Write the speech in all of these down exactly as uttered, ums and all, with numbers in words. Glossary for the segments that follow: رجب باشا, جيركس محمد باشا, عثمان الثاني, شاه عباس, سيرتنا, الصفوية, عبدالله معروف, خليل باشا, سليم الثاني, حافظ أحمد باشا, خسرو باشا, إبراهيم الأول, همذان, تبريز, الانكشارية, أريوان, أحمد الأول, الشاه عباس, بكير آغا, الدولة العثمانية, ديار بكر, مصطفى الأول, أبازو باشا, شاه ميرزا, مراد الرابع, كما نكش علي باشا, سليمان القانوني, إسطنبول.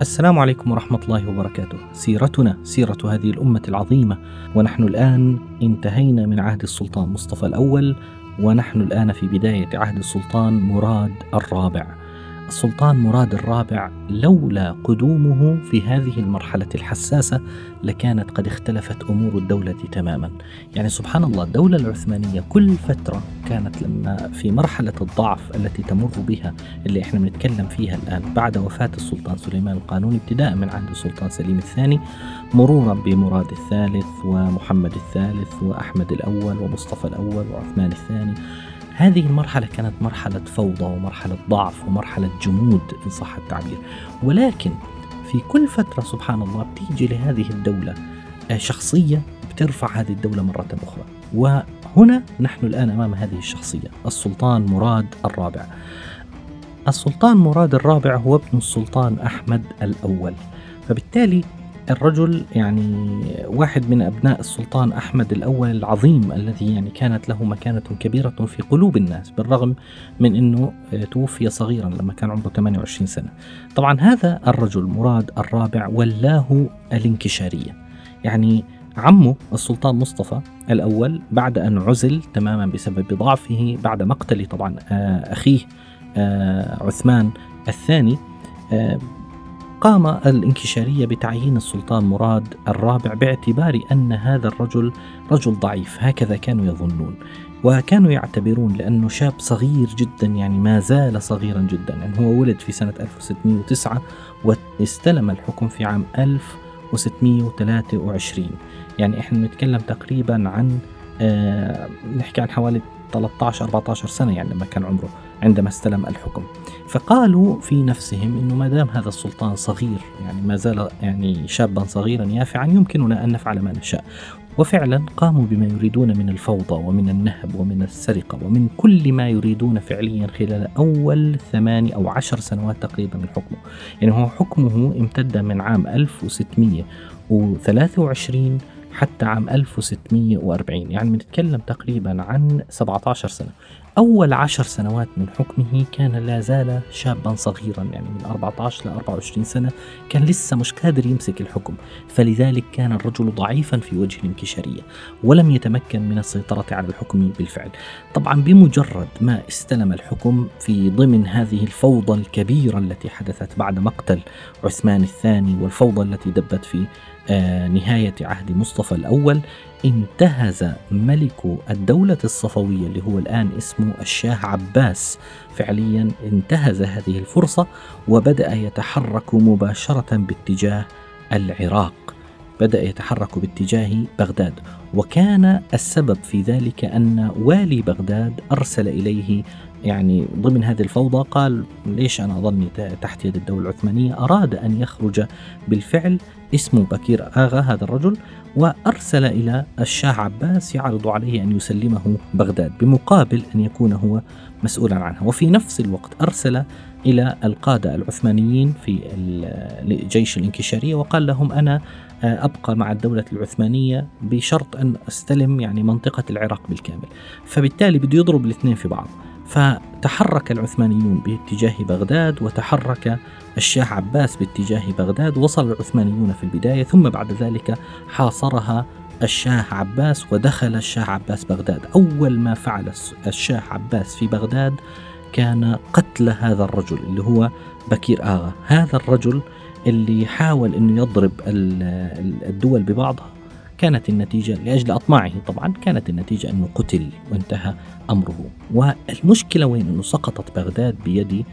السلام عليكم ورحمة الله وبركاته. سيرتنا سيرة هذه الأمة العظيمة، ونحن الآن انتهينا من عهد السلطان مصطفى الأول، ونحن الآن في بداية عهد السلطان مراد الرابع. السلطان مراد الرابع لولا قدومه في هذه المرحلة الحساسة لكانت قد اختلفت أمور الدولة تماما. يعني سبحان الله، الدولة العثمانية كل فترة كانت لما في مرحلة الضعف التي تمر بها، اللي احنا بنتكلم فيها الآن بعد وفاة السلطان سليمان القانوني، ابتداء من عهد السلطان سليم الثاني مرورا بمراد الثالث ومحمد الثالث وأحمد الأول ومصطفى الأول وعثمان الثاني، هذه المرحلة كانت مرحلة فوضى ومرحلة ضعف ومرحلة جمود إن صح التعبير. ولكن في كل فترة سبحان الله بتيجي لهذه الدولة شخصية بترفع هذه الدولة مرة أخرى، وهنا نحن الآن أمام هذه الشخصية السلطان مراد الرابع. السلطان مراد الرابع هو ابن السلطان أحمد الأول، فبالتالي الرجل يعني واحد من أبناء السلطان أحمد الأول العظيم، الذي يعني كانت له مكانة كبيرة في قلوب الناس بالرغم من أنه توفي صغيرا لما كان عمره ثمانية وعشرين سنة. طبعا هذا الرجل مراد الرابع ولاه الانكشارية، يعني عمه السلطان مصطفى الأول بعد أن عزل تماما بسبب ضعفه بعد مقتل طبعا أخيه عثمان الثاني، قام الانكشارية بتعيين السلطان مراد الرابع باعتبار أن هذا الرجل رجل ضعيف، هكذا كانوا يظنون وكانوا يعتبرون، لأنه شاب صغير جدا، يعني ما زال صغيرا جدا، يعني هو ولد في سنة ألف وستمئة وتسعة واستلم الحكم في عام ألف وستمئة وثلاثة وعشرين، يعني احنا نتكلم تقريبا عن آه نحكي عن حوالي ثلاثة عشر أربعة عشر سنة، يعني لما كان عمره عندما استلم الحكم. فقالوا في نفسهم إنه ما دام هذا السلطان صغير، يعني ما زال يعني شابا صغيرا يافعا، يمكننا أن نفعل ما نشاء. وفعلا قاموا بما يريدون من الفوضى ومن النهب ومن السرقة ومن كل ما يريدون فعليا خلال أول ثمان أو عشر سنوات تقريبا من حكمه. يعني هو حكمه امتد من عام ألف وستمئة وثلاثة وعشرين حتى عام ألف وستمئة وأربعين، يعني بنتكلم تقريبا عن سبعة عشر سنة. أول عشر سنوات من حكمه كان لا زال شابا صغيرا، يعني من أربعة عشر إلى أربعة وعشرين سنة، كان لسه مش قادر يمسك الحكم، فلذلك كان الرجل ضعيفا في وجه الانكشارية ولم يتمكن من السيطرة على الحكم بالفعل. طبعا بمجرد ما استلم الحكم في ضمن هذه الفوضى الكبيرة التي حدثت بعد مقتل عثمان الثاني والفوضى التي دبت في آه نهاية عهد مصطفى الأول، انتهز ملك الدولة الصفوية اللي هو الآن اسمه الشاه عباس فعليا، انتهز هذه الفرصة وبدأ يتحرك مباشرة باتجاه العراق، بدأ يتحرك باتجاه بغداد. وكان السبب في ذلك أن والي بغداد أرسل إليه يعني ضمن هذه الفوضى، قال ليش أنا أظني تحت يد الدولة العثمانية، أراد أن يخرج بالفعل، اسمه بكير آغا هذا الرجل، وأرسل إلى الشاه عباس يعرض عليه أن يسلمه بغداد بمقابل أن يكون هو مسؤولا عنها. وفي نفس الوقت أرسل إلى القادة العثمانيين في جيش الانكشارية وقال لهم أنا أبقى مع الدولة العثمانية بشرط أن أستلم يعني منطقة العراق بالكامل، فبالتالي بده يضرب الاثنين في بعض. فتحرك العثمانيون باتجاه بغداد وتحرك الشاه عباس باتجاه بغداد، وصل العثمانيون في البداية ثم بعد ذلك حاصرها الشاه عباس ودخل الشاه عباس بغداد. أول ما فعل الشاه عباس في بغداد كان قتل هذا الرجل اللي هو بكير آغا، هذا الرجل اللي حاول أنه يضرب الدول ببعضها. كانت النتيجة لأجل أطماعه طبعا، كانت النتيجة أنه قتل وانتهى أمره. والمشكلة وين؟ أنه سقطت بغداد بيد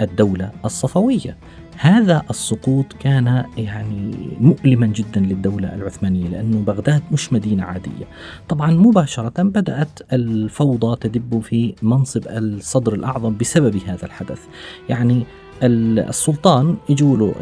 الدولة الصفوية. هذا السقوط كان يعني مؤلما جدا للدولة العثمانية، لأنه بغداد مش مدينة عادية. طبعا مباشرة بدأت الفوضى تدب في منصب الصدر الأعظم بسبب هذا الحدث. يعني السلطان اجوا له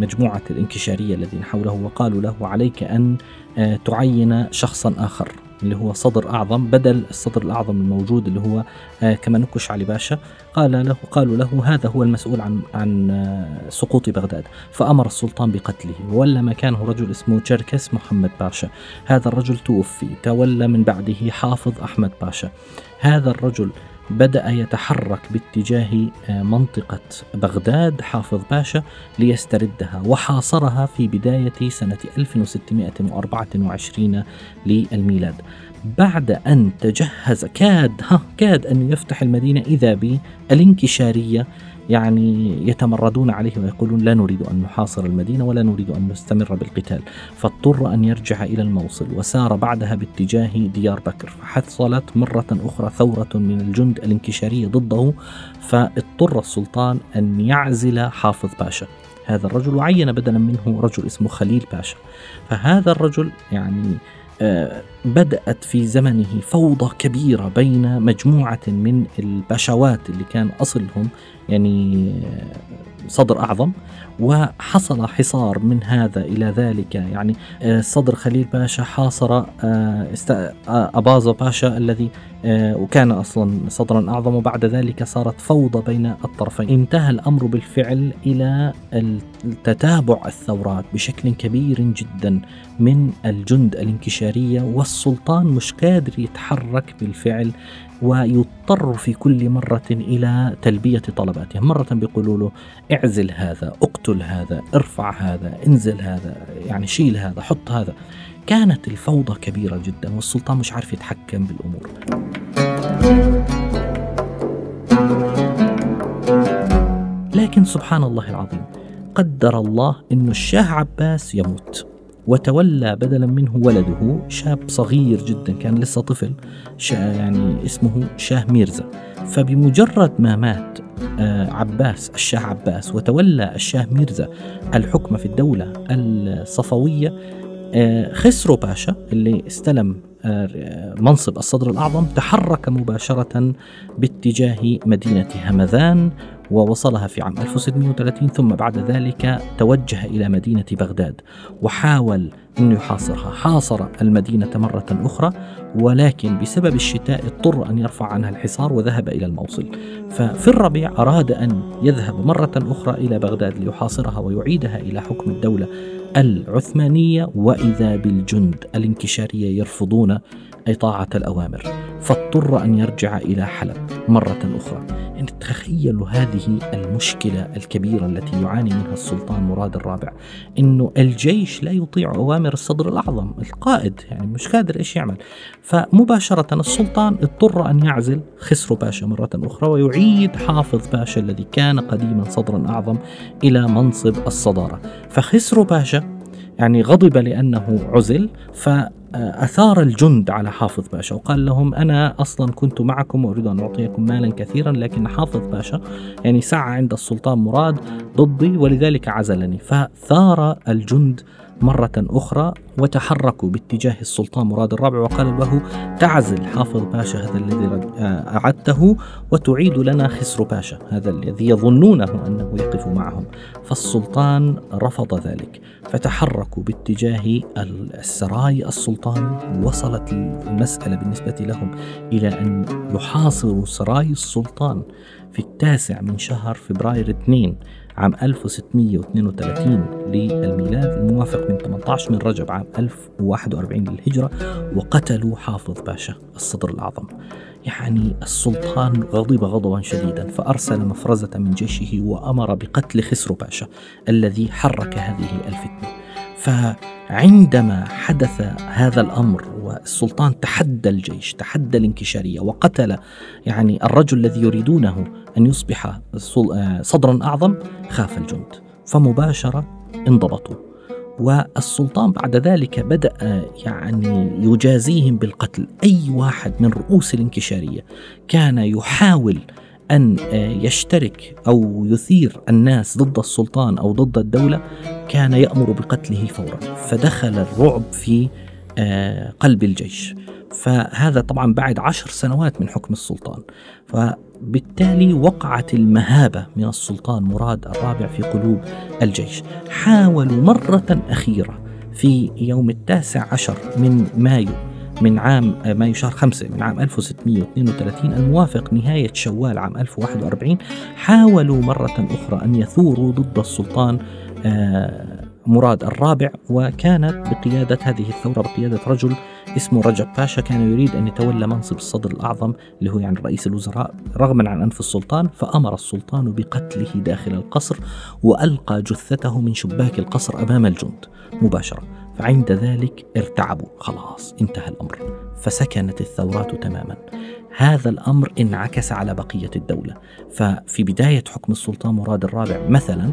مجموعة الانكشارية الذين حوله وقالوا له عليك أن تعين شخصا آخر، اللي هو صدر أعظم بدل الصدر الأعظم الموجود اللي هو كما نكش علي باشا. قال له قالوا له هذا هو المسؤول عن عن سقوط بغداد، فأمر السلطان بقتله، وولى مكانه رجل اسمه جيركس محمد باشا. هذا الرجل توفي، تولى من بعده حافظ أحمد باشا. هذا الرجل بدأ يتحرك باتجاه منطقة بغداد حافظ باشا ليستردها، وحاصرها في بداية سنة ألف وستمائة وأربعة وعشرين للميلاد. بعد أن تجهز كاد ها كاد أن يفتح المدينة إذا بالانكشارية يعني يتمردون عليه ويقولون لا نريد أن نحاصر المدينة ولا نريد أن نستمر بالقتال، فاضطر أن يرجع إلى الموصل، وسار بعدها باتجاه ديار بكر، فحصلت مرة أخرى ثورة من الجند الانكشارية ضده، فاضطر السلطان أن يعزل حافظ باشا. هذا الرجل وعين بدلا منه رجل اسمه خليل باشا. فهذا الرجل يعني بدأت في زمنه فوضى كبيرة بين مجموعة من الباشوات اللي كان أصلهم يعني صدر أعظم، وحصل حصار من هذا إلى ذلك. يعني صدر خليل باشا حاصر أبازو باشا الذي وكان أصلا صدرا أعظم، وبعد ذلك صارت فوضى بين الطرفين. انتهى الأمر بالفعل إلى تتابع الثورات بشكل كبير جدا من الجند الانكشارية، والسلطان مش قادر يتحرك بالفعل، ويضطر في كل مرة إلى تلبية طلباته. مرة بيقولوا له اعزل هذا، اقتل هذا، ارفع هذا، انزل هذا، يعني شيل هذا، حط هذا. كانت الفوضى كبيرة جدا، والسلطان مش عارف يتحكم بالأمور. لكن سبحان الله العظيم، قدر الله إنه الشاه عباس يموت، وتولى بدلا منه ولده شاب صغير جدا كان لسه طفل يعني اسمه شاه ميرزا. فبمجرد ما مات عباس الشاه عباس وتولى الشاه ميرزا الحكم في الدولة الصفوية، خسرو باشا اللي استلم منصب الصدر الأعظم تحرك مباشرة باتجاه مدينة همذان، ووصلها في عام ألف وستمائة وثلاثين، ثم بعد ذلك توجه إلى مدينة بغداد وحاول أن يحاصرها. حاصر المدينة مرة أخرى، ولكن بسبب الشتاء اضطر أن يرفع عنها الحصار وذهب إلى الموصل. ففي الربيع أراد أن يذهب مرة أخرى إلى بغداد ليحاصرها ويعيدها إلى حكم الدولة العثمانية، وإذا بالجند الانكشارية يرفضون إطاعة الأوامر، فاضطر أن يرجع إلى حلب مرة أخرى. أن تتخيلوا هذه المشكلة الكبيرة التي يعاني منها السلطان مراد الرابع، أنه الجيش لا يطيع أوامر الصدر الأعظم القائد، يعني مش قادر إيش يعمل. فمباشرة السلطان اضطر أن يعزل خسرو باشا مرة أخرى، ويعيد حافظ باشا الذي كان قديما صدرا أعظم إلى منصب الصدارة. فخسرو باشا يعني غضب لأنه عزل، ف أثار الجند على حافظ باشا وقال لهم أنا أصلا كنت معكم وأريد أن أعطيكم مالا كثيرا، لكن حافظ باشا يعني سعى عند السلطان مراد ضدي ولذلك عزلني. فثار الجند مرة أخرى وتحركوا باتجاه السلطان مراد الرابع، وقالوا له تعزل حافظ باشا هذا الذي أعدته وتعيد لنا خسرو باشا هذا الذي يظنونه أنه يقف معهم. فالسلطان رفض ذلك، فتحركوا باتجاه السراي السلطاني. وصلت المسألة بالنسبة لهم إلى أن يحاصروا سراي السلطان في التاسع من شهر فبراير اثنين عام ألف وستمائة واثنين وثلاثين للميلاد، الموافق من ثمانية عشر من رجب عام ألف وواحد وأربعين للهجرة، وقتلوا حافظ باشا الصدر الأعظم. يعني السلطان غضب غضبا شديدا، فأرسل مفرزة من جيشه وأمر بقتل خسرو باشا الذي حرك هذه الفتنة. فعندما حدث هذا الأمر والسلطان تحدى الجيش، تحدى الانكشارية، وقتل يعني الرجل الذي يريدونه أن يصبح صدرا أعظم، خاف الجند، فمباشرة انضبطوا. والسلطان بعد ذلك بدأ يعني يجازيهم بالقتل. أي واحد من رؤوس الانكشارية كان يحاول أن يشترك أو يثير الناس ضد السلطان أو ضد الدولة كان يأمر بقتله فورا. فدخل الرعب في قلب الجيش، فهذا طبعا بعد عشر سنوات من حكم السلطان، فبالتالي وقعت المهابة من السلطان مراد الرابع في قلوب الجيش. حاولوا مرة أخيرة في يوم التاسع عشر من مايو من عام ما يشار خمسة من عام ألف وستمئة واثنين وثلاثين الموافق نهاية شوال عام ألف وواحد وأربعين حاولوا مرة أخرى أن يثوروا ضد السلطان مراد الرابع، وكانت بقيادة هذه الثورة بقيادة رجل اسمه رجب باشا، كان يريد أن يتولى منصب الصدر الأعظم اللي هو يعني رئيس الوزراء رغما عن أنف السلطان، فأمر السلطان بقتله داخل القصر وألقى جثته من شباك القصر أمام الجند مباشرة. فعند ذلك ارتعبوا، خلاص انتهى الأمر، فسكنت الثورات تماما. هذا الأمر انعكس على بقية الدولة، ففي بداية حكم السلطان مراد الرابع مثلا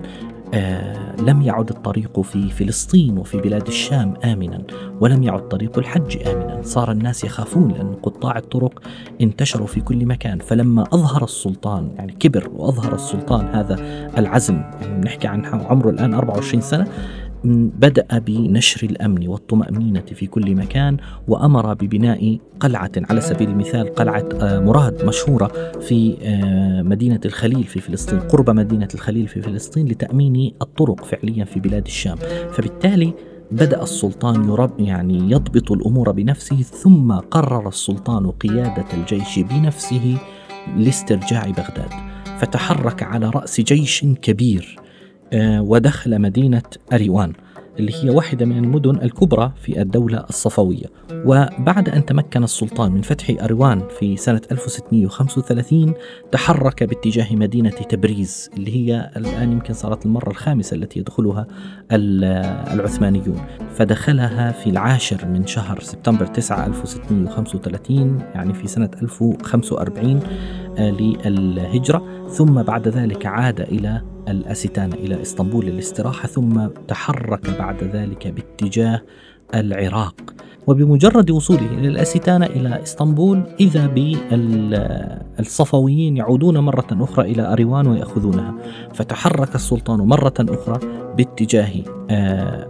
آه لم يعد الطريق في فلسطين وفي بلاد الشام آمنا، ولم يعد طريق الحج آمنا، صار الناس يخافون لأن قطاع الطرق انتشروا في كل مكان. فلما أظهر السلطان يعني كبر وأظهر السلطان هذا العزم، يعني نحكي عن عمره الآن أربعة وعشرين سنة، بدأ بنشر الأمن والطمأنينة في كل مكان، وأمر ببناء قلعة على سبيل المثال، قلعة مراد مشهورة في مدينة الخليل في فلسطين، قرب مدينة الخليل في فلسطين، لتأمين الطرق فعليا في بلاد الشام. فبالتالي بدأ السلطان يرب يعني يضبط الأمور بنفسه، ثم قرر السلطان قيادة الجيش بنفسه لاسترجاع بغداد، فتحرك على رأس جيش كبير ودخل مدينة أريوان اللي هي واحدة من المدن الكبرى في الدولة الصفوية. وبعد أن تمكن السلطان من فتح أريوان في سنة ألف وستمئة وخمسة وثلاثين تحرك باتجاه مدينة تبريز اللي هي الآن يمكن صارت المرة الخامسة التي يدخلها العثمانيون، فدخلها في العاشر من شهر سبتمبر تسعة ألف وستمئة وخمسة وثلاثين، يعني في سنة ألف وخمسة وأربعين للهجرة. ثم بعد ذلك عاد إلى الأستانة إلى إسطنبول للاستراحة، ثم تحرك بعد ذلك باتجاه العراق. وبمجرد وصوله إلى الأستانة إلى إسطنبول إذا بالصفويين يعودون مرة أخرى إلى أريوان ويأخذونها، فتحرك السلطان مرة أخرى باتجاه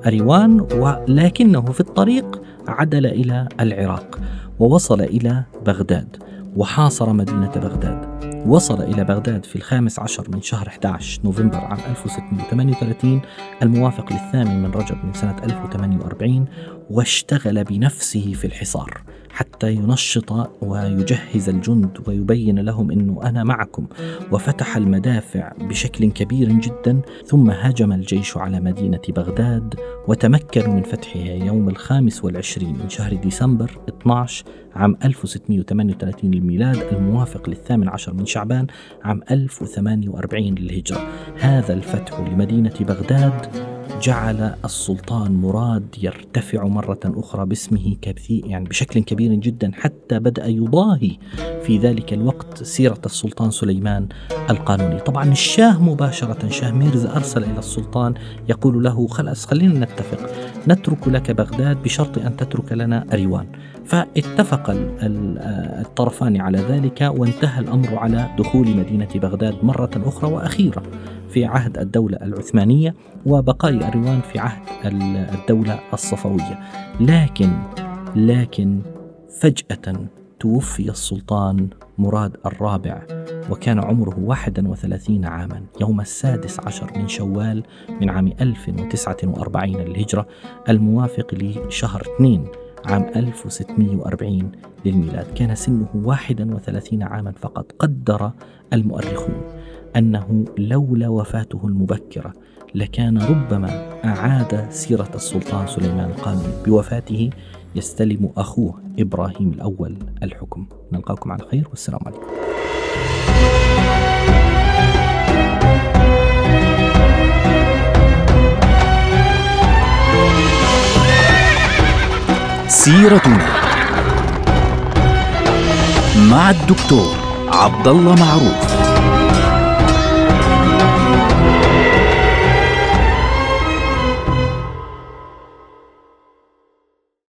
أريوان، ولكنه في الطريق عدل إلى العراق ووصل إلى بغداد وحاصر مدينة بغداد. وصل إلى بغداد في الخامس عشر من شهر أحد عشر نوفمبر عام ألف وستمئة وثمانية وثلاثين الموافق للثامن من رجب من سنة ألف وثمانية وأربعين، واشتغل بنفسه في الحصار حتى ينشط ويجهز الجند ويبين لهم أنه أنا معكم، وفتح المدافع بشكل كبير جدا. ثم هاجم الجيش على مدينة بغداد وتمكنوا من فتحها يوم الخامس والعشرين من شهر ديسمبر اثنا عشر عام ألف وستمئة وثمانية وثلاثين للميلاد الموافق للثامن عشر من شعبان عام ألف وثمانية وأربعين للهجرة. هذا الفتح لمدينة بغداد جعل السلطان مراد يرتفع مرة أخرى باسمه كثير يعني بشكل كبير جدا، حتى بدأ يضاهي في ذلك الوقت سيرة السلطان سليمان القانوني. طبعا الشاه مباشرة شاه ميرزا أرسل إلى السلطان يقول له خلاص خلينا نتفق، نترك لك بغداد بشرط أن تترك لنا أريوان. فاتفق الطرفان على ذلك، وانتهى الأمر على دخول مدينة بغداد مرة أخرى وأخيرة في عهد الدولة العثمانية، وبقاء أريوان في عهد الدولة الصفوية. لكن لكن فجأة توفي السلطان مراد الرابع وكان عمره واحد وثلاثين عاما يوم السادس عشر من شوال من عام ألف وتسعة وأربعين للهجرة الموافق لشهر اثنين عام ألف وستمئة وأربعين للميلاد. كان سنه واحد وثلاثين عاما فقط. قدر المؤرخون أنه لولا وفاته المبكرة لكان ربما أعاد سيرة السلطان سليمان القانوني، بوفاته يستلم أخوه إبراهيم الأول الحكم. نلقاكم على خير والسلام عليكم. سيرتنا مع الدكتور عبدالله معروف.